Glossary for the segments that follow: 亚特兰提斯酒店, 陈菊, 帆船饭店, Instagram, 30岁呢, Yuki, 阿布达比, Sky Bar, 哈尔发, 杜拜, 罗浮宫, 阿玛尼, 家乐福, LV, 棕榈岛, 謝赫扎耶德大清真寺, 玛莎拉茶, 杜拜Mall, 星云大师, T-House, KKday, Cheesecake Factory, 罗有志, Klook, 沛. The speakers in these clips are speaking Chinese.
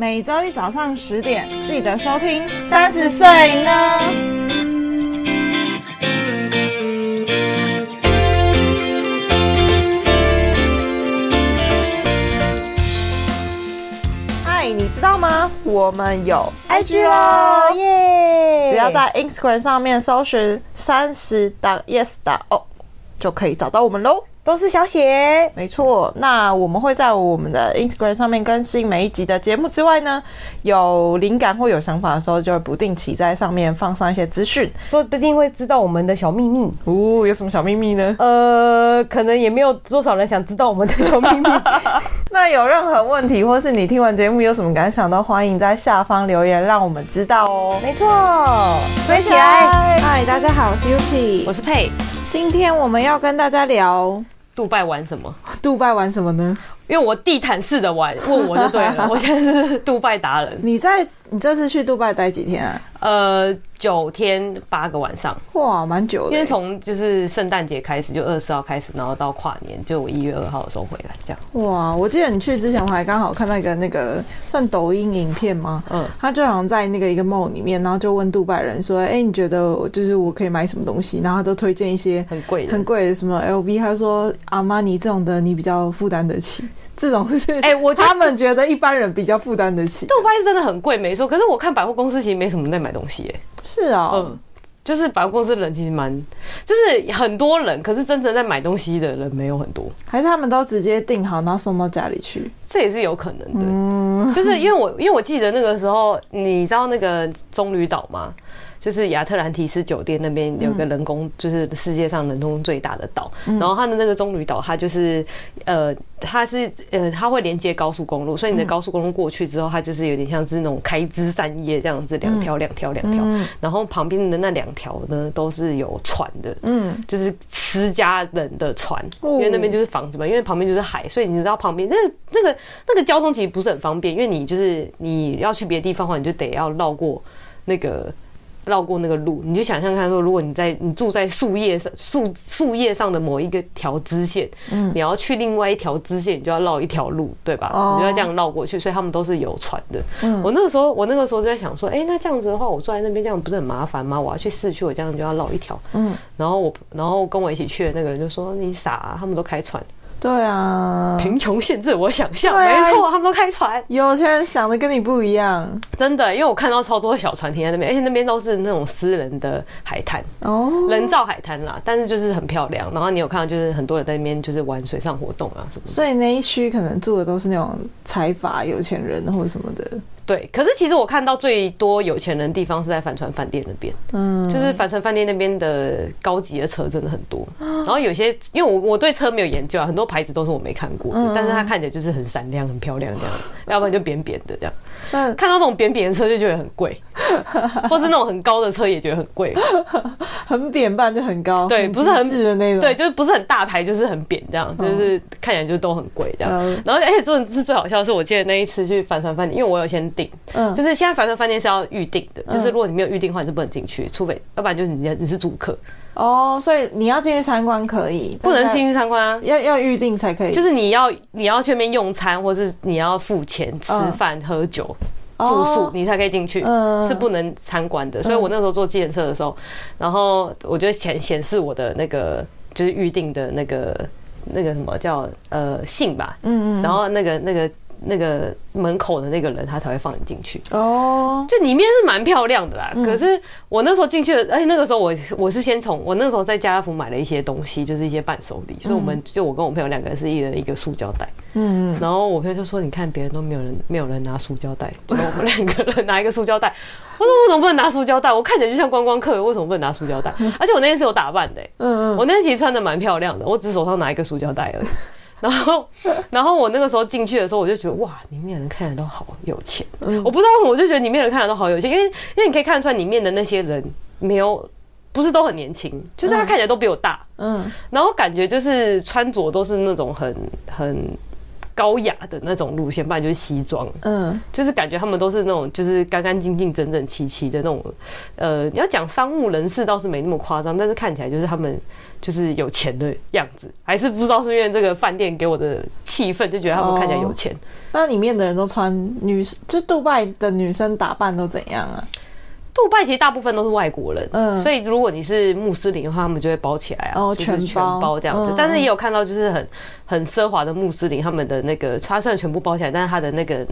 每周一早上10点记得收听《30岁呢》。嗨，你知道吗？我们有 IG 咯耶！只要在 Instagram 上面搜寻30.yes.o 就可以找到我们咯。都是小写，没错。那我们会在我们的 Instagram 上面更新每一集的节目之外呢，有灵感或有想法的时候，就会不定期在上面放上一些资讯，说不定会知道我们的小秘密。哦，有什么小秘密呢？可能也没有多少人想知道我们的小秘密。那有任何问题，或是你听完节目有什么感想，都欢迎在下方留言，让我们知道哦。没错，追起来！嗨，大家好，我是 Yuki， 我是 沛。今天我们要跟大家聊。杜拜玩什么？杜拜玩什么呢？因为我地毯式的玩，问我就对了。我现在是杜拜达人。你这次去杜拜待几天啊？9天8个晚上。哇，蛮久的。因为从就是圣诞节开始，就24号开始，然后到跨年，就我1月2号的时候回来这样。哇，我记得你去之前，我还刚好看到一个那个算抖音影片吗？嗯，他就好像在一个 mall 里面，然后就问杜拜人说：“哎，你觉得就是我可以买什么东西？”然后他都推荐一些很贵的什么 LV， 他说阿玛尼这种的你比较负担得起。这种是他们觉得一般人比较负担得起。杜拜是真的很贵，没错。可是我看百货公司其实没什么在买东西耶。是啊，嗯，就是百货公司人其实就是很多人，可是真正在买东西的人没有很多。还是他们都直接订好，然后送到家里去？这也是有可能的。嗯，就是因为我记得那个时候，你知道那个棕榈岛吗？就是亚特兰提斯酒店那边有个人工，就是世界上人工最大的岛，然后它的那个棕榈岛，它就是它会连接高速公路，所以你的高速公路过去之后，它就是有点像是那种开枝散叶这样子，2条，然后旁边的那2条呢都是有船的，就是私家人的船，因为那边就是房子嘛，因为旁边就是海，所以你知道旁边那个交通其实不是很方便，因为你要去别的地方的话，你就得要绕过那个路，你就想象看说，如果你住在树叶上的某一个条支线，你要去另外一条支线，你就要绕一条路，对吧？你就要这样绕过去，所以他们都是有船的。我那个时候就在想说，哎，那这样子的话，我住在那边这样不是很麻烦吗？我要去市区，我这样就要绕一条。然后跟我一起去的那个人就说：“你傻啊，他们都开船。”对啊，贫穷限制我想象，没错，他们都开船。有些人想的跟你不一样，真的，因为我看到超多小船停在那边，而且那边都是那种私人的海滩，人造海滩啦，但是就是很漂亮。然后你有看到就是很多人在那边就是玩水上活动啊什么的，所以那一区可能住的都是那种财阀有钱人或什么的。对，可是其实我看到最多有钱人的地方是在帆船饭店那边，就是帆船饭店那边的高级的车真的很多，然后有些因为我对车没有研究啊，很多牌子都是我没看过的，但是它看起来就是很闪亮、很漂亮这样，要不然就扁扁的这样。看到那种扁扁的车就觉得很贵，或是那种很高的车也觉得很贵，很扁半就很高，对，不是很直的那种，对，就是不是很大台，就是很扁这样，就是看起来就都很贵这样。然后而且真的是最好笑的是，我记得那一次去帆船饭店，因为我有先。就是现在帆船饭店是要预定的，就是如果你没有预定的话，你是不能进去，除非要不然就是你是住客哦，所以你要进去参观可以，不能进去参观啊，要预定才可以，就是你要去那边用餐，或是你要付钱吃饭喝酒。住宿你才可以进去，是不能参观的。所以我那时候坐计程车的时候，然后我就显示我的那个就是预定的那个什么叫信吧，然后那个门口的那个人他才会放你进去哦，就里面是蛮漂亮的啦。可是我那时候进去了，而且那个时候我是先从我那时候在家乐福买了一些东西，就是一些伴手礼，所以我跟我朋友2个人是一人一个塑胶袋，然后我朋友就说：“你看别人都没有人拿塑胶袋，就我们2个人拿一个塑胶袋。”我说：“为什么不能拿塑胶袋？我看起来就像观光客，为什么不能拿塑胶袋？而且我那天是有打扮的，我那天其实穿的蛮漂亮的，我只手上拿一个塑胶袋而已。”然后我那个时候进去的时候，我就觉得哇，里面人看起来都好有钱。我不知道为什么，我就觉得里面人看起来都好有钱，因为你可以看得出来里面的那些人不是都很年轻，就是他看起来都比我大。然后感觉就是穿着都是那种很高雅的那种路线，不然就是西装，嗯，就是感觉他们都是那种就是干干净净整整齐齐的那种，你要讲商务人士倒是没那么夸张，但是看起来就是他们就是有钱的样子，还是不知道是因为这个饭店给我的气氛就觉得他们看起来有钱。哦，那里面的人都穿女，就杜拜的女生打扮都怎样啊？杜拜其实大部分都是外国人，嗯，所以如果你是穆斯林的话，他们就会包起来啊，哦，就是全包这样子。嗯，但是也有看到就是很奢华的穆斯林，他们的那个他虽然全部包起来，但是他的那个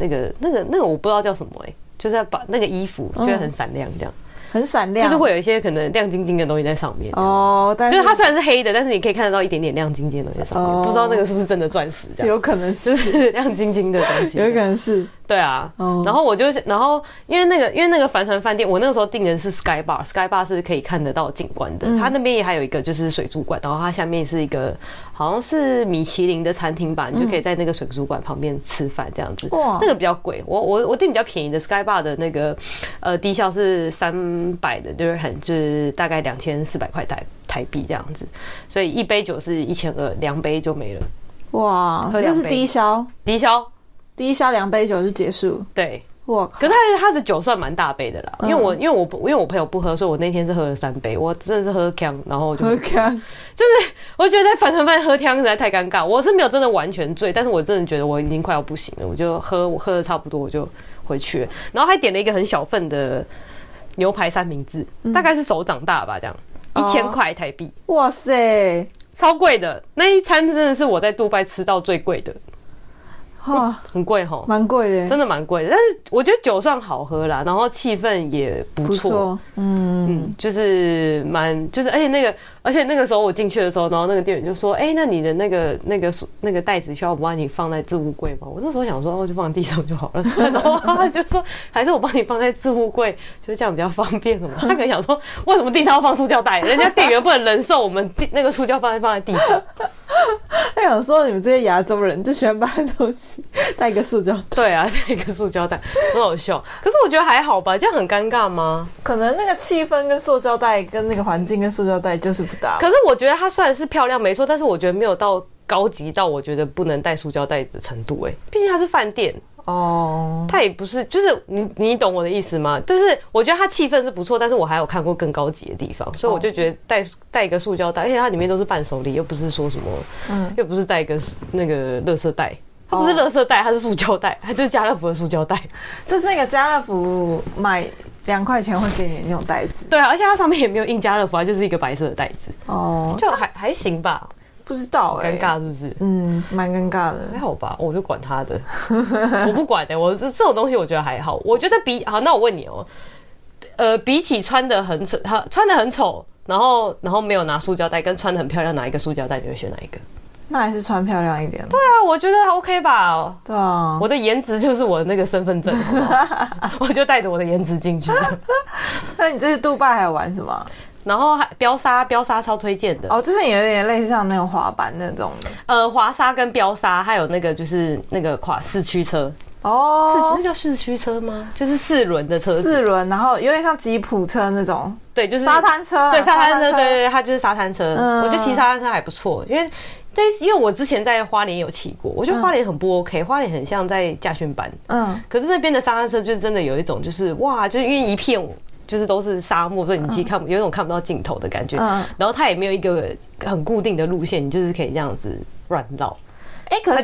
我不知道叫什么欸，就是要把那个衣服就会很闪亮这样。嗯，很闪亮，就是会有一些可能亮晶晶的东西在上面哦，但是就是它虽然是黑的，但是你可以看得到一点点亮晶晶的东西在上面，哦，不知道那个是不是真的钻石这样，有可能是，就是亮晶晶的东西，有可能是，对啊，哦，然后我就然后因为那个帆船饭店，我那个时候订的是 Sky Bar， Sky Bar 是可以看得到景观的，嗯，它那边也还有一个就是水族馆，然后它下面是一个好像是米其林的餐厅吧，你就可以在那个水族馆旁边吃饭这样子，哇，那个比较贵，我订比较便宜的 Sky Bar 的那个低消是300的，就是就是大概2400块台币这样子，所以一杯酒是1200，两杯就没了。哇，这是低消2杯酒就结束。对，哇，可是他的酒算蛮大杯的啦，嗯，因为我朋友不喝，所以我那天是喝了3杯，我真的是喝呛，然后就喝呛，就是我觉得在帆船饭喝呛实在太尴尬，我是没有真的完全醉，但是我真的觉得我已经快要不行了，我喝的差不多我就回去了，然后还点了一个很小份的牛排三明治，嗯，大概是手掌大吧，这样，1000块台币，哇塞，超贵的，那一餐真的是我在杜拜吃到最贵的，哇，很贵吼，蛮贵的，真的蛮贵的。但是我觉得酒算好喝啦，然后气氛也不错，嗯，就是蛮就是，而且那个时候我进去的时候，然后那个店员就说，哎，那你的那个袋子需要我帮你放在置物柜吗？我那时候想说，我就放在地上就好了。然后他就说，还是我帮你放在置物柜，就是这样比较方便了嘛。他可能想说，为什么地上要放塑胶袋？人家店员不能忍受我们那个塑胶放在地上。他想说，你们这些亚洲人就喜欢把东西。带一个塑胶袋，对啊，带一个塑胶袋，很好笑。可是我觉得还好吧，这样很尴尬吗？可能那个气氛跟塑胶袋跟那个环境跟塑胶袋就是不搭。可是我觉得它虽然是漂亮没错，但是我觉得没有到高级到我觉得不能带塑胶袋的程度欸。毕竟它是饭店哦，它也不是，就是你懂我的意思吗？就是我觉得它气氛是不错，但是我还有看过更高级的地方，所以我就觉得带一个塑胶袋，而且它里面都是伴手礼，又不是说什么，嗯，又不是带一个那个垃圾袋。它不是垃圾袋，它是塑胶袋，它就是家乐福的塑胶袋，就是那个家乐福买2块钱会给你那种袋子。对啊，而且它上面也没有印家乐福，它就是一个白色的袋子。哦，就还行吧，不知道欸，尴尬是不是？嗯，蛮尴尬的。还好吧，我就管他的，我不管欸，我这种东西我觉得还好。我觉得好，那我问你哦，比起穿得很丑，然后没有拿塑胶袋，跟穿得很漂亮拿一个塑胶袋，你会选哪一个？那还是穿漂亮一点。对啊，我觉得 OK 吧。对啊，我的颜值就是我的那个身份证，我就带着我的颜值进去。那你这次杜拜还有玩什么？然后标沙超推荐的哦，就是有点类似像那种滑板那种的，滑沙跟标沙，还有那个就是那个四驱车。哦，那叫四驱车吗？就是4轮的车子，4轮，然后有点像吉普车那种。对，就是沙滩车。对，沙滩车，对对，它就是沙滩车。嗯，我觉得骑沙滩车还不错，因为我之前在花莲有骑过，我觉得花莲很不 OK，花莲很像在驾训班。嗯，可是那边的沙滩车就是真的有一种就是哇，就是因为一片就是都是沙漠，所以你其实有一种看不到尽头的感觉。嗯，然后它也没有一个很固定的路线，你就是可以这样子乱绕。哎，可是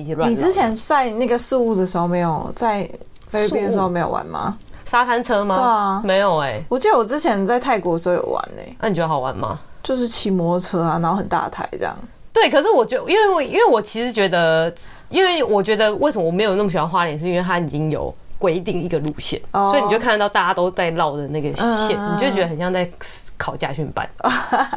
你之前在那个宿务的时候没有，在菲律宾的时候没有玩吗？沙滩车吗？对啊，没有欸，我记得我之前在泰国的时候有玩欸。那你觉得好玩吗？就是骑摩托车啊，然后很大台这样。对，可是我觉得，因为我觉得，为什么我没有那么喜欢花莲，是因为它已经有规定一个路线，所以你就看得到大家都在绕的那个线，你就觉得很像在考驾训班。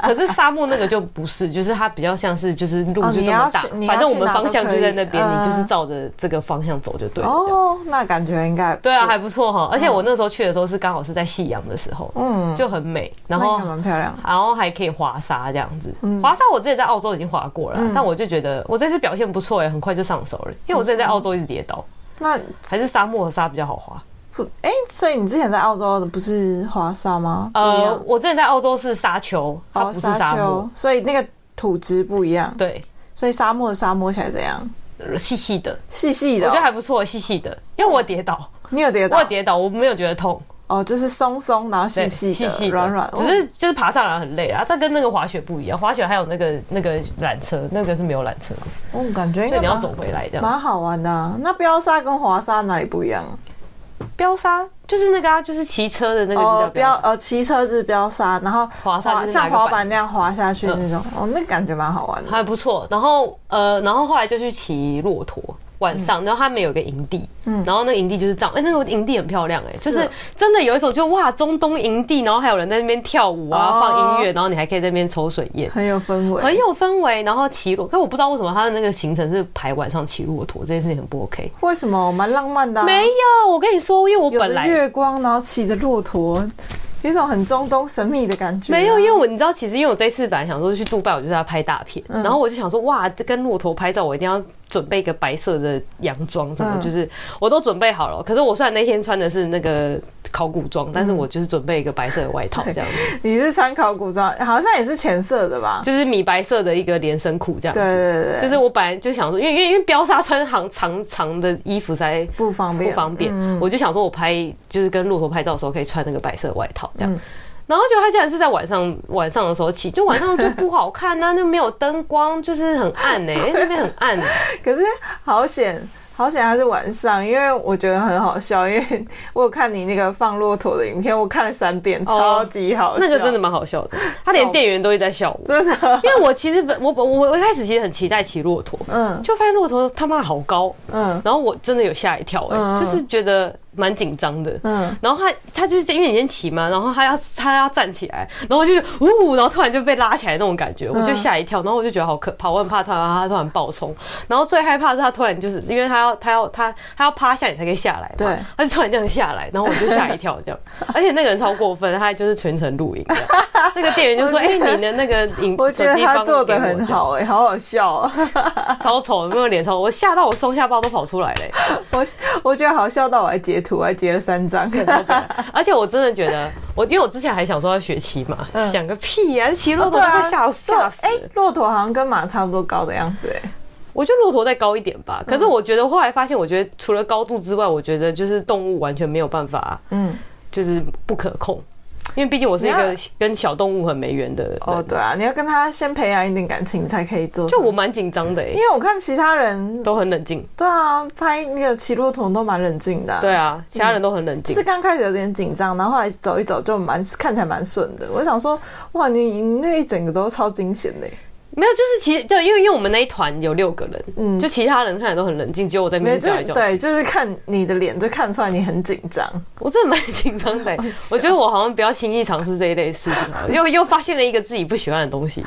可是沙漠那个就不是，就是它比较像是就是路就这么大，反正我们方向就在那边，你就是照着这个方向走就对了。哦，那感觉应该对啊，还不错哈。而且我那时候去的时候是刚好是在夕阳的时候，嗯，就很美，然后蛮漂亮，然后还可以滑沙这样子。滑沙我之前在澳洲已经滑过了，但我就觉得我这次表现不错欸，很快就上手了，因为我之前在澳洲一直跌倒。那还是沙漠和沙比较好滑。哎，所以你之前在澳洲不是滑沙吗？我之前在澳洲是沙丘，它不是沙漠，所以那个土质不一样。对，所以沙漠的沙漠起来怎样？细细的，细细的、哦，我觉得还不错，细细的。因为我跌倒，你有跌倒，我有跌倒，我没有觉得痛。哦，就是松松，然后细细细细软软，只是就是爬上来很累啊。这跟那个滑雪不一样，滑雪还有那个缆车，那个是没有缆车。我、哦、感觉应该你要走回来这样，蛮好玩的、啊。那飙沙跟滑沙哪里不一样？飙沙就是那个啊，就是骑车的那个就叫飙、哦、骑车就是飙沙，然后滑沙就是像滑板那样滑下去那种，哦，那感觉蛮好玩的，还不错。然后后来就去骑骆驼，晚上，然后他们有一个营地，嗯，然后那个营地就是这样，哎、欸，那个营地很漂亮、欸，哎，就是真的有一种就哇中东营地，然后还有人在那边跳舞啊，哦、放音乐，然后你还可以在那边抽水烟，很有氛围，很有氛围。然后骑骆，但我不知道为什么他的那个行程是排晚上骑骆驼，这件事情很不 OK。为什么？蛮浪漫的、啊。没有，我跟你说，因为我本来有月光，然后骑着骆驼。有一种很中东神秘的感觉、啊。没有，因为我你知道，其实因为我这一次本来想说去杜拜，我就是要拍大片、嗯，然后我就想说，哇，跟骆驼拍照，我一定要准备一个白色的洋装，什么、嗯、就是我都准备好了。可是我虽然那天穿的是那个考古装，但是我就是准备一个白色的外套这样子。嗯、你是穿考古装，好像也是浅色的吧？就是米白色的一个连身裤这样子。对对对，就是我本来就想说，因为飙沙穿长的衣服才不方便，嗯、我就想说我拍就是跟骆驼拍照的时候可以穿那个白色的外套。这样，然后就他竟然是在晚上的时候骑，就晚上就不好看啊，就没有灯光，就是很暗哎、欸，那边很暗、欸。可是好险还是晚上，因为我觉得很好笑，因为我有看你那个放骆驼的影片，我看了3遍，超级好笑，那个真的蛮好笑的。他连店员都一直在笑我，真的，因为我其实我一开始其实很期待骑骆驼，嗯，就发现骆驼他妈好高，嗯，然后我真的有吓一跳哎、欸嗯，就是觉得。蛮紧张的，嗯，然后他就是因为你先骑嘛，然后他要站起来，然后就是呜，然后突然就被拉起来那种感觉，我就吓一跳，然后我就觉得好可怕，我很怕他突然暴冲，然后最害怕是他突然就是因为他要趴下你才可以下来，对，他就突然这样下来，然后我就吓一跳这样，而且那个人超过分，他就是全程录影，那个店员就说：“哎、欸，你的那个影手机他做的很好哎、欸，好好笑、喔，超丑，没有脸超，我吓到我松下巴都跑出来嘞、欸，我觉得好笑到我还截图还截了3张，而且我真的觉得因为我之前还想说要学骑马、嗯，想个屁呀、啊！骑骆驼会吓死！哎、欸，骆驼好像跟马差不多高的样子哎、欸，我觉得骆驼再高一点吧。可是我觉得后来发现，我觉得除了高度之外，我觉得就是动物完全没有办法，嗯，就是不可控。因为毕竟我是一个跟小动物很没缘的人哦，对啊，你要跟他先培养一点感情才可以做。就我蛮紧张的、欸，因为我看其他人都很冷静。对啊，拍那个骑骆驼都蛮冷静的、啊。对啊，其他人都很冷静、嗯。是刚开始有点紧张，然后后来走一走就看起来蛮顺的。我想说，哇，你那一整个都超惊险的、欸。没有，就是其实就因为我们那一团有6个人，嗯，就其他人看起来都很冷静，只有我在那边叫一叫。对，就是看你的脸就看出来你很紧张。我真的蛮紧张的、欸，我觉得我好像不要轻易尝试这一类事情好了，又发现了一个自己不喜欢的东西，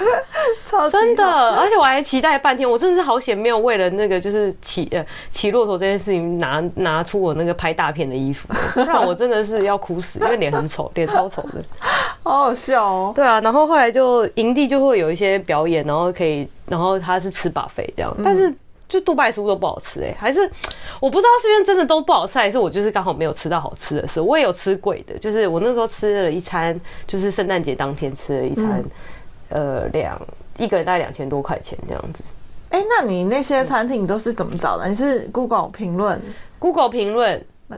超真的。而且我还期待半天，我真的是好险没有为了那个就是骑骆驼这件事情拿出我那个拍大片的衣服，不然我真的是要哭死，因为脸很丑，脸超丑的，好好笑哦。对啊，然后后来就营地就会有一些表演。然后他是吃 buffet 这样，但是就杜拜食物都不好吃哎、欸，还是我不知道是因为真的都不好吃，还是我就是刚好没有吃到好吃的事。我也有吃贵的，就是我那时候吃了一餐，就是圣诞节当天吃了一餐，一个人大概2000多块钱这样子。哎、欸，那你那些餐厅都是怎么找的？你是 Google 评论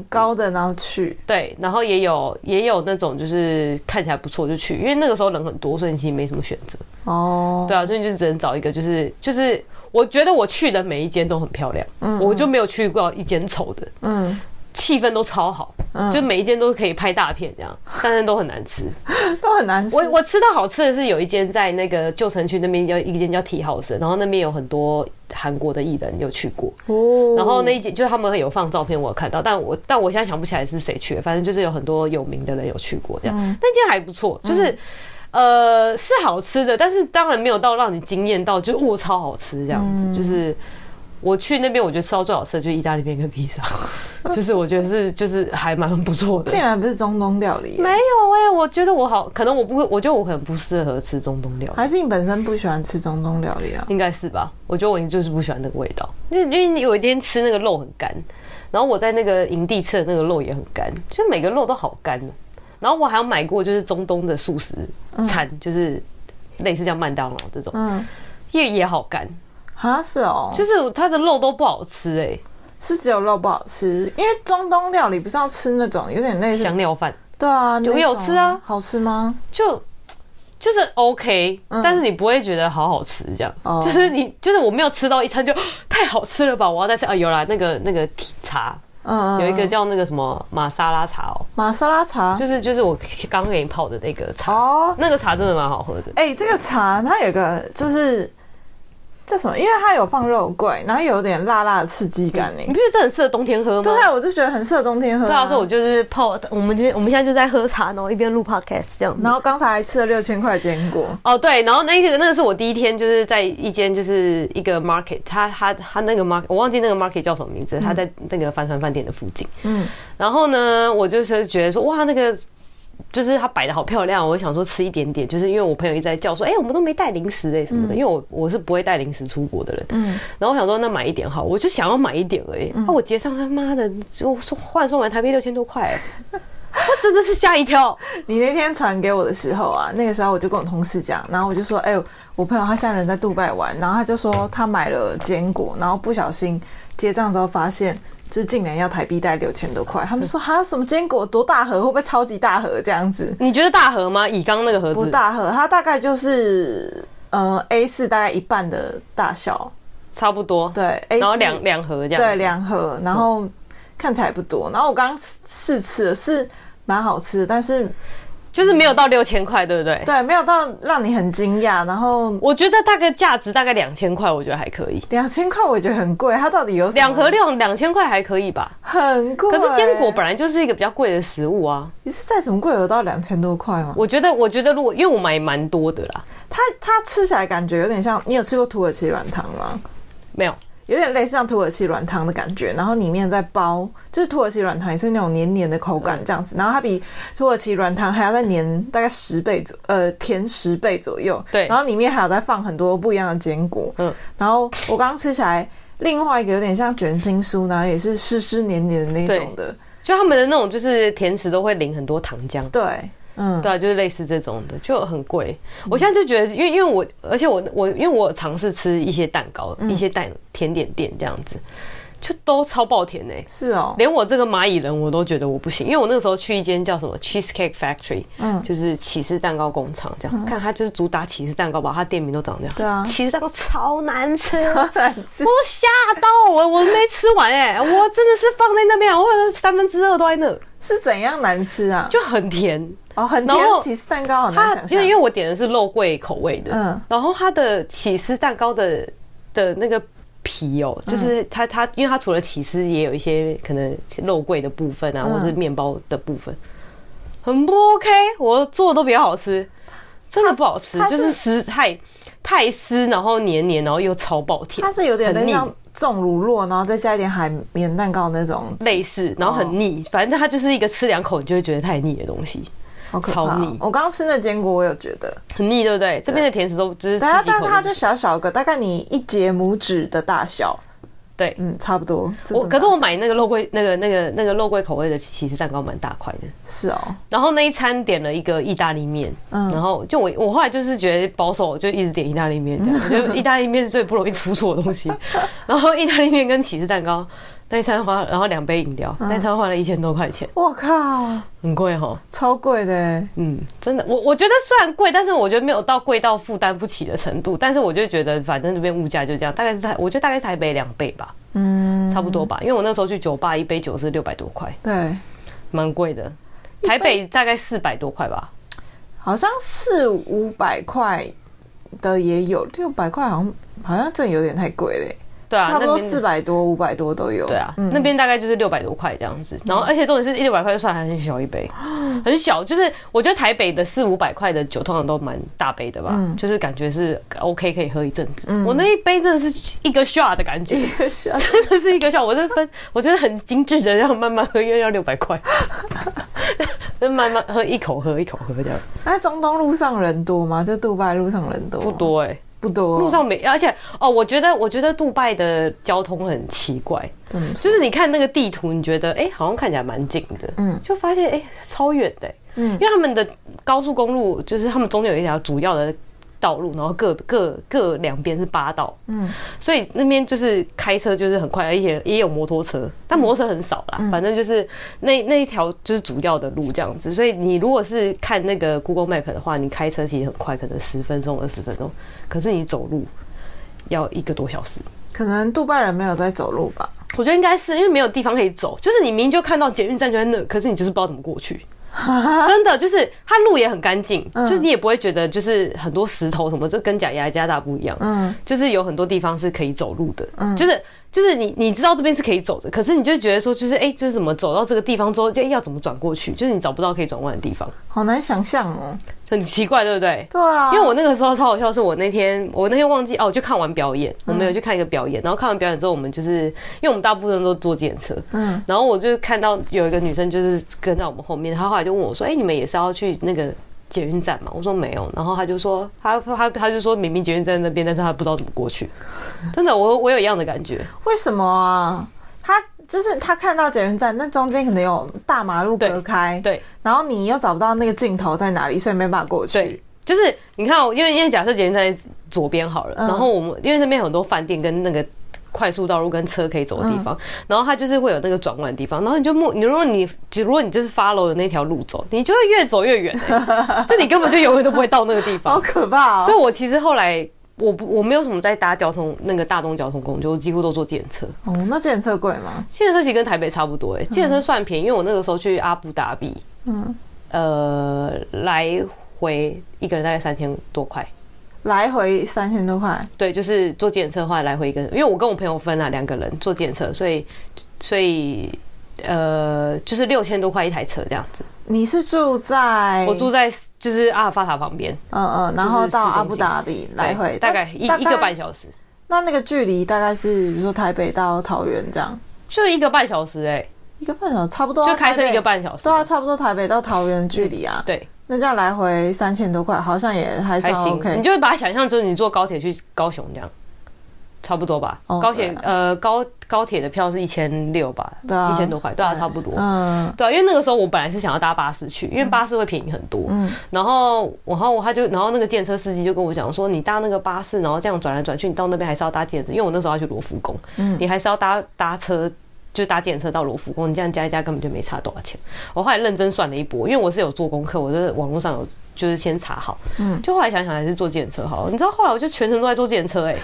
高的然后去，对，然后也有那种就是看起来不错就去，因为那个时候人很多，所以你其实没什么选择哦。对啊，所以你就只能找一个就是我觉得我去的每一间都很漂亮，嗯，我就没有去过一间丑的，嗯，气氛都超好，嗯，就每一间都可以拍大片这样，但是都很难吃，都很难吃。我吃到好吃的是有一间在那个旧城区那边一间叫 T-House， 然后那边有很多。韩国的艺人有去过，然后那一集就是他们有放照片，我有看到，但我现在想不起来是谁去的，反正就是有很多有名的人有去过这样，那天还不错，就是是好吃的，但是当然没有到让你惊艳到，就是哇超好吃这样子，就是我去那边我觉得吃到最好吃的就是意大利面跟披萨，就是我觉得就是还蛮不错的。竟然不是中东料理？没有哎、欸，我觉得我好可能我不会，我觉得我很不适合吃中东料理。还是你本身不喜欢吃中东料理啊？应该是吧。我觉得我就是不喜欢那个味道，因为有一天吃那个肉很干，然后我在那个营地吃的那个肉也很干，就每个肉都好干、啊。然后我还有买过就是中东的素食餐，就是类似像麦当劳这种，也好干。蛤，是哦，就是它的肉都不好吃欸，是只有肉不好吃，因为中东料理不是要吃那种有点类似香料饭，对啊，我有吃啊，好吃吗？就是 OK，嗯，但是你不会觉得好好吃这样，哦，就是我没有吃到一餐就太好吃了吧，我要再吃啊！有啦，那个茶，嗯，有一个叫那个什么玛莎拉茶哦，玛莎拉茶就是我刚给你泡的那个茶，哦，那个茶真的蛮好喝的。哎，欸，这个茶它有一个就是叫什么？因为它有放肉桂，然后有点辣辣的刺激感欸，你不觉得这很适合冬天喝吗？对啊，我就觉得很适合冬天喝啊。对啊，所以我就是泡，我们现在就在喝茶，然后一边录 podcast 这样子。然后刚才还吃了6000块坚果。哦，对，然后那个是我第一天就是在一间就是一个 market， 它那个 market 我忘记那个 market 叫什么名字，它在那个帆船饭店的附近。嗯。然后呢，我就是觉得说哇那个。就是它摆的好漂亮，我想说吃一点点，就是因为我朋友一直在叫说，我们都没带零食欸什么的，因为我是不会带零食出国的人，然后我想说那买一点好，我就想要买一点而已，我结账他妈的，我换算完台币6000多块欸，我真的是吓一跳。你那天传给我的时候啊，那个时候我就跟我同事讲，然后我就说，我朋友他现在人在杜拜玩，然后他就说他买了坚果，然后不小心结账的时候发现。就竟然要台币带6000多块，他们说哈什么坚果多大盒，会不会超级大盒这样子？你觉得大盒吗？以刚那个盒子不大盒，它大概就是A4 大概一半的大小，差不多。对， A4, 然后两盒这样子。对，两盒，然后看起来不多。然后我刚刚试吃了，是蛮好吃的，但是。就是没有到6000块，对不对？对，没有到让你很惊讶。然后我觉得大概价值大概2000块，我觉得还可以。2000块我觉得很贵，它到底有什么？两盒2000块还可以吧？很贵。可是坚果本来就是一个比较贵的食物啊。你是再怎么贵有到2000多块吗？我觉得如果因为我买蛮多的啦，它吃起来感觉有点像。你有吃过土耳其软糖吗？没有。有点类似像土耳其软糖的感觉，然后里面在包，就是土耳其软糖也是那种黏黏的口感这样子，然后它比土耳其软糖还要再黏大概10倍，甜10倍左右。对，然后里面还有在放很多不一样的坚果。然后我刚刚吃起来，另外一个有点像卷心酥，然后也是湿湿黏黏的那种的，就他们的那种就是甜食都会淋很多糖浆。对。对啊，就是类似这种的，就很贵。我现在就觉得，因为我，而且我因为我尝试吃一些蛋糕、一些甜点店这样子，就都超爆甜欸。是哦，连我这个蚂蚁人我都觉得我不行，因为我那个时候去一间叫什么 Cheesecake Factory， 就是起司蛋糕工厂这样。看它就是主打起司蛋糕吧，它店名都长这样。对啊，起司蛋糕超难吃，超难吃，我吓到我没吃完欸，我真的是放在那边，我2/3都在那。是怎样难吃啊？就很甜。哦，很甜，起司蛋糕很难想象，因为我点的是肉桂口味的，然后它的起司蛋糕的那个皮哦，就是它，因为它除了起司也有一些可能肉桂的部分啊，或是面包的部分，很不 OK， 我做的都比较好吃，真的不好吃，就是太湿，然后黏黏，然后又超爆甜，它是有点很腻。重乳酪，然后再加一点海绵蛋糕那种类似，然后很腻，反正它就是一个吃2口你就会觉得太腻的东西。好可怕，超腻！我刚刚吃那坚果，我有觉得很腻，对不对？这边的甜食都就是吃几口，但它就小小个，大概你一节拇指的大小。对，差不多。可是我买那个肉桂，那个肉桂口味的起司蛋糕蛮大块的。是哦。然后那一餐点了一个意大利面，然后就我后来就是觉得保守，就一直点意大利面这样。我觉得意大利面是最不容易出错的东西。然后意大利面跟起司蛋糕那一餐花，然后2杯饮料，那一餐花了1000多块钱。我靠，很贵齁，超贵的欸。真的，我觉得虽然贵，但是我觉得没有到贵到负担不起的程度。但是我就觉得，反正这边物价就这样，大概是我觉得大概是台北2倍吧，差不多吧。因为我那时候去酒吧，一杯酒是600多块，对，蛮贵的。台北大概400多块吧，好像400-500块的也有，600块好像真的有点太贵嘞。对啊，差不多400多500多都有。对啊，那边大概就是600多块这样子。然后，而且重点是600块就算还很小一杯，很小。就是我觉得台北的400-500块的酒通常都蛮大杯的吧，就是感觉是 OK 可以喝一阵子。我那一杯真的是一个 shot 的感觉，一个 shot 真的是一个 shot。我觉得很精致的，然后慢慢喝，因为要600块，慢慢喝，一口喝这样。那中东路上人多吗？就杜拜路上人多？不多欸。不多，路上没，而且我觉得杜拜的交通很奇怪，就是你看那个地图，你觉得好像看起来蛮近的，就发现超远的，因为他们的高速公路就是他们中间有一条主要的道路，然后各两边是八道，嗯，所以那边就是开车就是很快，而且也有摩托车，但摩托车很少啦，反正就是那一条就是主要的路这样子。所以你如果是看那个 Google Map 的话，你开车其实很快，可能10分钟20分钟，可是你走路要1个多小时。可能杜拜人没有在走路吧？我觉得应该是因为没有地方可以走，就是你明明就看到捷运站就在那，可是你就是不知道怎么过去。真的就是它路也很干净，就是你也不会觉得就是很多石头什么，就跟加大不一样，嗯，就是有很多地方是可以走路的，嗯，就是你知道这边是可以走的，可是你就觉得说就是就是怎么走到这个地方之后就要怎么转过去，就是你找不到可以转弯的地方，好难想象哦，很奇怪对不对？对啊，因为我那个时候超好笑，是我那天忘记哦，我就看完表演，我们有去看一个表演，然后看完表演之后我们就是因为我们大部分都坐计程车，嗯，然后我就看到有一个女生就是跟在我们后面，她后来就问我说，你们也是要去那个捷运站嘛？我说没有，然后他就说他就说明明捷运站那边，但是他不知道怎么过去。真的，我有一样的感觉。为什么啊？他看到捷运站，那中间可能有大马路隔开，对，然后你又找不到那个尽头在哪里，所以没办法过去。对，就是你看，因为假设捷运站在左边好了，然后我们因为那边有很多饭店跟那个快速道路跟车可以走的地方，然后它就是会有那个转弯的地方，然后如果你就是 follow 的那条路走，你就会越走越远，欸，就你根本就永远都不会到那个地方，好可怕哦！所以我其实后来我没有什么在搭大众交通工具，我几乎都坐计程车。哦，那计程车贵吗？计程车其实跟台北差不多，欸，计程车算便宜，因为我那个时候去阿布达比，来回一个人大概3000多块。来回3000多块，对，就是坐计程车的话，来回一个人，因为我跟我朋友分了，2个人坐计程车，所以就是6000多块一台车这样子。你是住在？我住在就是阿尔法塔旁边，然后到阿布达比来回大概一个半小时。那个距离大概是比如说台北到桃园这样，就1个半小时哎，1个半小时差不多，就开车1个半小时，对啊，差不多台北到桃园距离啊，对。那这样来回3000多块，好像也还算 OK， 你就会把它想象成你坐高铁去高雄这样，差不多吧。Oh， 高铁的票是1600吧，对啊，1000多块，对啊，差不多。嗯，对啊，因为那个时候我本来是想要搭巴士去，因为巴士会便宜很多。嗯，然后那个计程车司机就跟我讲说，你搭那个巴士，然后这样转来转去，你到那边还是要搭计程车，因为我那时候要去罗浮宫，你还是要搭车。就搭检测到罗浮宫，你这样加一加根本就没差多少钱。我后来认真算了一波，因为我是有做功课，我在网络上有就是先查好，就后来想想还是坐检测好了。你知道后来我就全程都在坐检测，哎，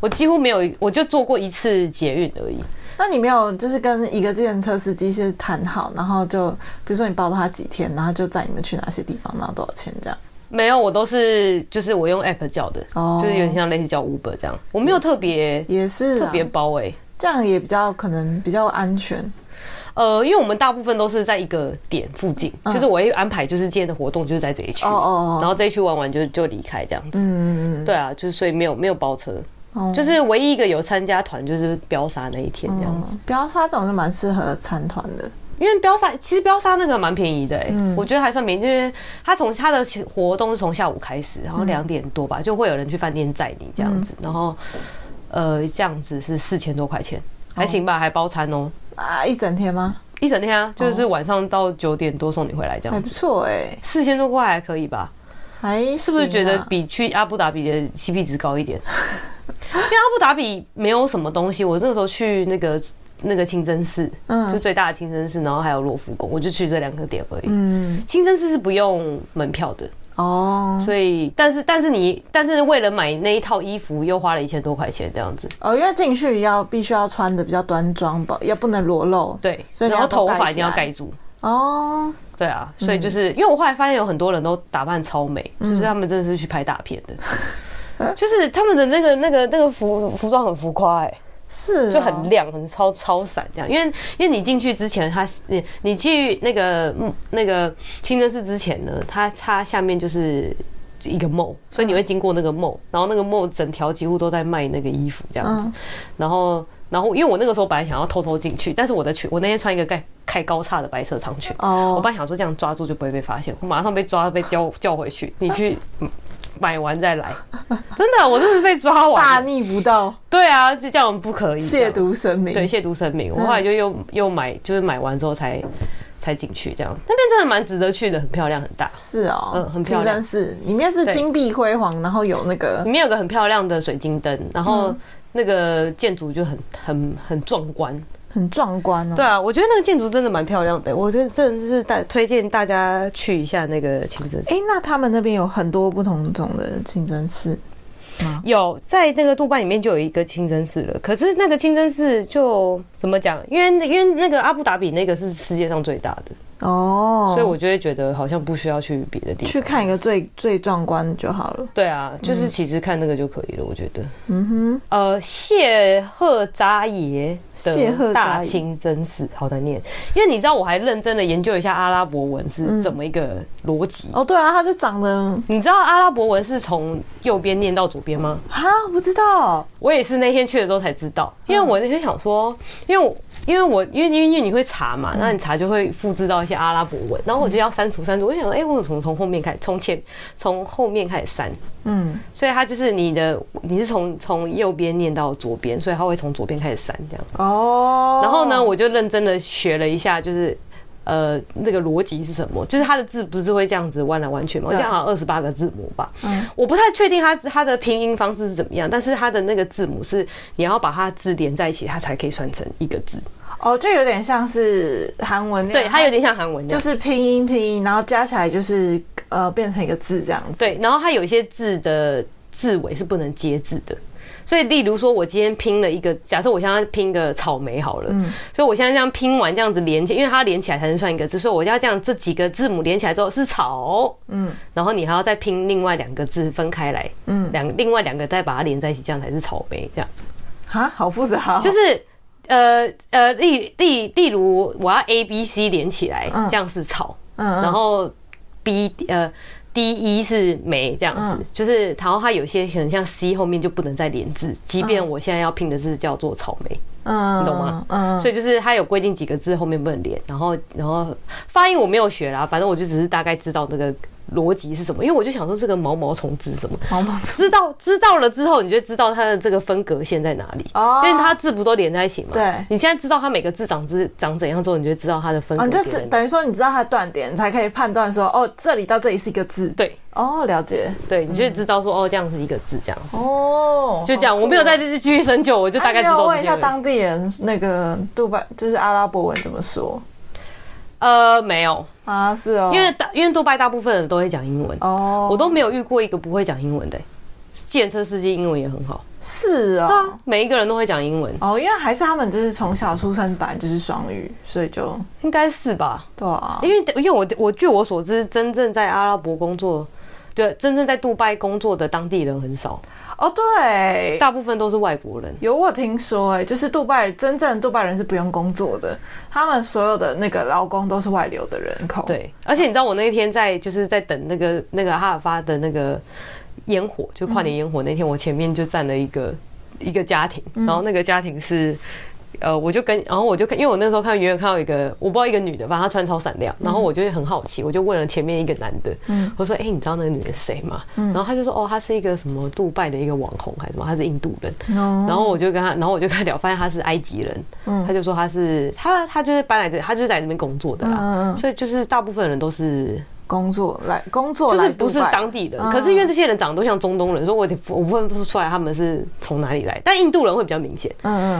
我几乎没有，我就坐过一次捷运而已。那你没有就是跟一个计程车司机先谈好，然后就比如说你包他几天，然后就载你们去哪些地方，然后多少钱这样？没有，我都是就是我用 app 叫的，就是有点像类似叫 Uber 这样，我没有特别也是特别包哎。这样也比较可能比较安全，因为我们大部分都是在一个点附近，就是我会安排就是今天的活动就是在这一区，然后这一区玩完就离开这样子，对啊，就是所以没有包车，就是唯一一个有参加团就是飙沙那一天这样子，飙沙这种就蛮适合参团的。因为飙沙其实飙沙那个蛮便宜的，欸，我觉得还算便宜，因为它的活动是从下午开始，然后2点多吧就会有人去饭店载你这样子，然后这样子是4000多块钱，还行吧，还包餐哦。啊，一整天吗？一整天啊，就是晚上到9点多送你回来这样子，还不错哎，4000多块还可以吧？还行啊，是不是觉得比去阿布达比的 CP 值高一点？因为阿布达比没有什么东西，我那个时候去那个清真寺，就最大的清真寺，然后还有罗浮宫，我就去这2个点而已。清真寺是不用门票的。哦，所以但是为了买那一套衣服又花了1000多块钱这样子哦，因为进去必须要穿的比较端庄吧，也不能裸露，对，所以然后头发一定要盖住哦，对啊，所以就是因为我后来发现有很多人都打扮超美，就是他们真的是去拍大片的，就是他们的那个服装很浮夸哎。是，就很亮，很超闪这样，因为你进去之前，你去那个清真寺之前呢，它下面就是一个 mall， 所以你会经过那个 mall， 然后那个 mall 整条几乎都在卖那个衣服这样子，然后因为我那个时候本来想要偷偷进去，但是我那天穿一个开高叉的白色长裙，我本来想说这样抓住就不会被发现，我马上被抓被叫回去，你去。买完再来，真的，我真的被抓完，大逆不道。对啊，这样不可以，亵渎神明。对，亵渎神明。我后来就又买，就是买完之后才才进去这样。那边真的蛮值得去的，很漂亮，很大。是哦，嗯，很漂亮。是里面是金碧辉煌，然后有那个里面有个很漂亮的水晶灯，然后那个建筑就很壮观。很壮观哦！对啊，我觉得那个建筑真的蛮漂亮的，我觉得真的是推荐大家去一下那个清真寺。哎、欸，那他们那边有很多不同种的清真寺吗？有，在那个杜拜里面就有一个清真寺了。可是那个清真寺就怎么讲？因为那个阿布达比那个是世界上最大的哦，所以我就会觉得好像不需要去别的地方，去看一个最壮观就好了。对啊，就是其实看那个就可以了，我觉得。嗯哼，谢赫扎耶。谢赫扎清真寺，好难念，因为你知道我还认真的研究一下阿拉伯文是怎么一个逻辑、哦对啊，它就长得，你知道阿拉伯文是从右边念到左边吗？哈，不知道，我也是那天去的时候才知道，因为我那天想说，因为你会查嘛，那你查就会复制到一些阿拉伯文，然后我就要删除，我就想说，哎、欸，我从后面开始，从后面开始删，嗯，所以它就是你是从右边念到左边，所以它会从左边开始删这样。哦、然后呢，我就认真的学了一下，就是那个逻辑是什么？就是它的字不是会这样子弯来弯去吗？这样好像28个字母吧。嗯，我不太确定它的拼音方式是怎么样，但是它的那个字母是你要把它字连在一起，它才可以算成一个字。哦，就有点像是韩文那样。对，它有点像韩文那样，就是拼音，然后加起来就是变成一个字这样子。对，然后它有一些字的字尾是不能接字的。所以例如说我今天拼了一个，假设我现在拼个草莓好了，所以我现在这样拼完这样子连起来，因为它连起来才能算一个字，所以我要这样这几个字母连起来之后是草，然后你还要再拼另外2个字分开来，另外2个再把它连在一起，这样才是草莓这样。哈，好复杂。就是例如我要 ABC 连起来，这样是草，然后 D1 是梅这样子，就是然后它有些很像 C 后面就不能再连字，即便我现在要拼的字叫做草莓，你懂吗？所以就是它有规定几个字后面不能连，然后发音我没有学啦，反正我就只是大概知道那个逻辑是什么，因为我就想说这个毛毛虫字什么毛毛虫，知道了之后，你就知道它的这个分隔线在哪里，因为它字不都连在一起嘛。对，你现在知道它每个字长怎样之后，你就知道它的分隔线。就等于说你知道它的断点，你才可以判断说哦，这里到这里是一个字。对。哦，了解。对，你就知道说哦，这样是一个字这样子。哦，就这样，我没有再继续深究，我就大概知道。问一下当地人那个杜拜就是阿拉伯文怎么说？没有啊，是哦，因为杜拜大部分人都会讲英文哦，我都没有遇过一个不会讲英文的，计程车司机英文也很好，是哦，啊，每一个人都会讲英文哦，因为还是他们就是从小出生本来就是双语，所以就应该是吧，对啊，因为我据我所知，真正在阿拉伯工作，对，真正在杜拜工作的当地人很少。哦，对，大部分都是外国人。有我听说，就是真正杜拜人是不用工作的，他们所有的那个劳工都是外流的人口。对，而且你知道我那天在等那个哈尔发的那个烟火，就跨年烟火那天，我前面就站了一个家庭，然后那个家庭是。然后我就看，因为我那时候远远看到一个，我不知道一个女的吧，她穿超闪亮，然后我就很好奇，我就问了前面一个男的，我说，哎，你知道那个女的谁吗？然后他就说，哦，她是一个什么杜拜的一个网红还是什么，她是印度人。然后我就跟他聊，发现她是埃及人，他就说他就是他就是来这边工作的啦，所以就是大部分人都是。工作就是不是当地人，可是因为这些人长得都像中东人，所以我分不出来他们是从哪里来。但印度人会比较明显，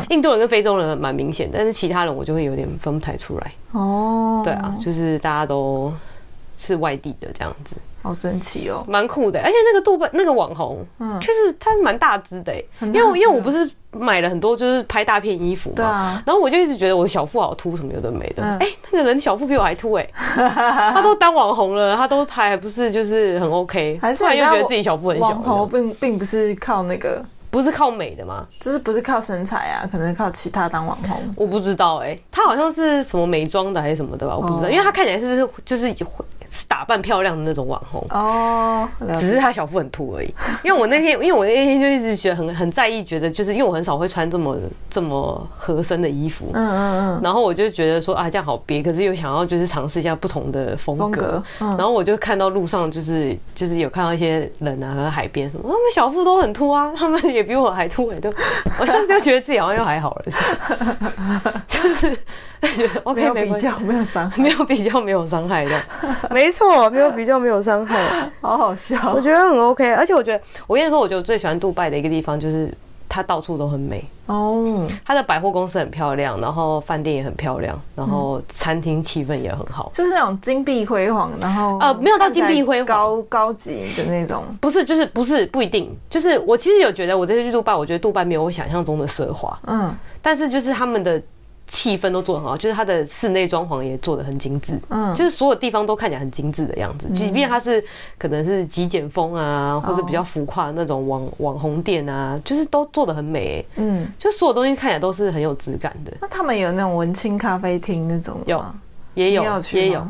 印度人跟非洲人蛮明显，但是其他人我就会有点分不太出来。哦，对啊，就是大家都是外地的这样子，好神奇哦，蛮酷的。而且那个杜拜那个网红，就是他蛮大只的，因为我不是买了很多就是拍大片衣服嘛，然后我就一直觉得我小腹好凸什么有的没的，那个人小腹比我还凸他都当网红了，他都还不是就是很 OK， 还是又觉得自己小腹很小。网红并不是靠那个，不是靠美的吗？就是不是靠身材啊，可能靠其他当网红，我不知道他好像是什么美妆的还是什么的吧，我不知道，因为他看起来就是打打扮漂亮的那种网红哦，只是他小腹很凸而已。因为我那天就一直觉得很在意，觉得就是因为我很少会穿这么合身的衣服，然后我就觉得说啊这样好憋，可是又想要就是尝试一下不同的风格、然后我就看到路上就是有看到一些人啊和海边什么，他们小腹都很凸啊，他们也比我还凸很多，我就觉得自己好像又还好了，就是觉得 OK 没有比较没有伤害，没有比较没有伤害的，没错，没有比较没有伤害，好好笑，我觉得很 OK。 而且我觉得我跟你说，我觉得我最喜欢杜拜的一个地方就是它到处都很美哦，它的百货公司很漂亮，然后饭店也很漂亮，然后餐厅气氛也很好，就是那种金碧辉煌，然后没有到金碧辉煌高级的那种，不是，就是不一定，就是我其实有觉得我这次去杜拜，我觉得杜拜没有我想象中的奢华，但是就是他们的气氛都做得很好，就是它的室内装潢也做得很精致，就是所有地方都看起来很精致的样子，即便它是可能是极简风啊，或者比较浮夸那种网红店啊，就是都做得很美欸，就所有东西看起来都是很有质感的。那他们有那种文青咖啡厅那种吗？也有，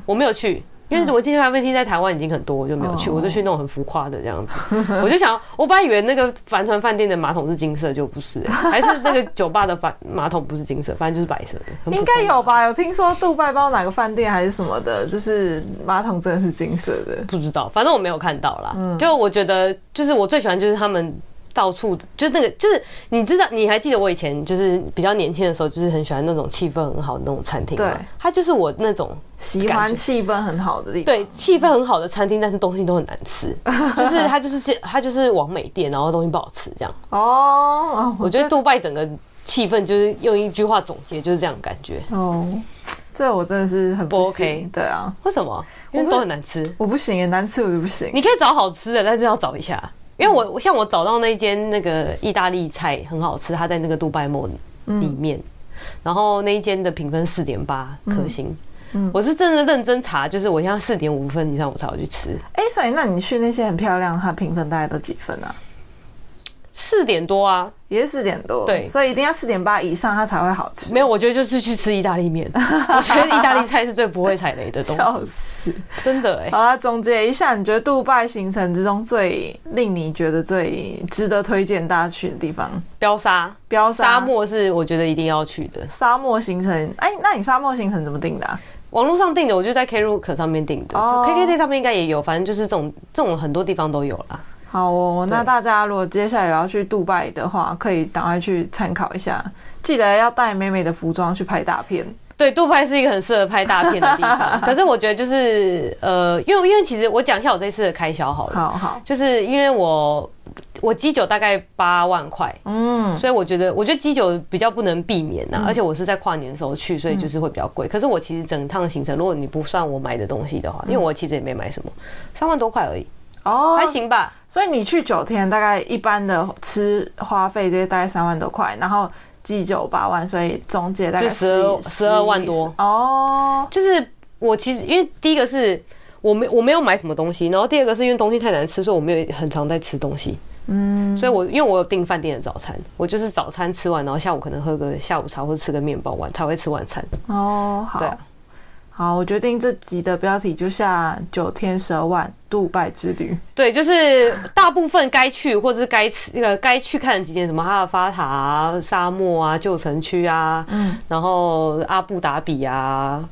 我没有去，因为我今天咖啡厅在台湾已经很多，我就没有去，我就去那种很浮夸的这样子。我就想，我本来以为那个帆船饭店的马桶是金色，就不是，还是那个酒吧的马桶不是金色，反正就是白色的。应该有吧？有听说杜拜不知道哪个饭店还是什么的，就是马桶真的是金色的，不知道，反正我没有看到啦。就我觉得，就是我最喜欢就是他们到处就是那个，就是你知道，你还记得我以前就是比较年轻的时候，就是很喜欢那种气氛很好的那种餐厅吗？对，它就是我那种喜欢气氛很好的地方。对，气氛很好的餐厅，但是东西都很难吃，就是它就是网美店，然后东西不好吃这样。哦，我觉得杜拜整个气氛就是用一句话总结，就是这样的感觉。哦。这我真的是很不 OK， 对啊，为什么？因为都很难吃，我不行，难吃我就不行。你可以找好吃的，但是要找一下。因为我像我找到那间那个意大利菜很好吃，它在那个杜拜Mall里面，然后那一间的评分4.8颗星，我是真的认真查，就是我现在4.5分以上我才要去吃。所以那你去那些很漂亮，它评分大概都几分啊？4点多啊，也是4点多，对，所以一定要4.8以上它才会好吃。没有，我觉得就是去吃意大利面，我觉得意大利菜是最不会踩雷的东西，笑死，真的欸。好啦，总结一下，你觉得杜拜行程之中最令你觉得最值得推荐大家去的地方？飙沙沙漠是我觉得一定要去的。沙漠行程，那你沙漠行程怎么定的啊？网络上订的，我就在 Klook 上面订的，KKday 上面应该也有，反正就是这种很多地方都有啦。好哦，那大家如果接下来要去杜拜的话，可以赶快去参考一下，记得要带美美的服装去拍大片。对，杜拜是一个很适合拍大片的地方。可是我觉得就是因为其实我讲一下我这次的开销好了。好，就是因为我基酒大概8万块，所以我觉得基酒比较不能避免啊，而且我是在跨年的时候去，所以就是会比较贵。可是我其实整趟行程，如果你不算我买的东西的话，因为我其实也没买什么，3万多块而已。哦，还行吧。所以你去9天，大概一般的吃花费这些大概3万多块，然后寄酒8万，所以总结大概12万多。哦，就是我其实因为第一个是我没有买什么东西，然后第二个是因为东西太难吃，所以我没有很常在吃东西。所以因为我有订饭店的早餐，我就是早餐吃完，然后下午可能喝个下午茶或者吃个面包完才会吃晚餐。哦，好。对啊。好，我决定这集的标题就下9天12万杜拜之旅。对，就是大部分该去或者是该去看的几件，什么哈尔法塔啊、沙漠啊、旧城区啊，然后阿布达比啊，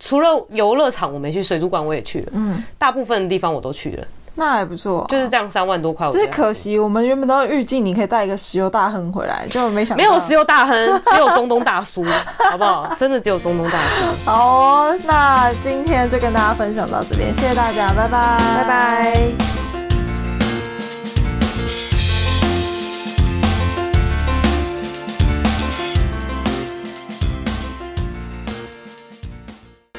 除了游乐场我没去，水族馆我也去了，大部分的地方我都去了。那还不错啊，就是这样3万多块。只是可惜，我们原本都预计你可以带一个石油大亨回来，就没想到没有石油大亨，只有中东大叔，好不好？真的只有中东大叔。好哦，那今天就跟大家分享到这边，谢谢大家，拜拜，拜拜。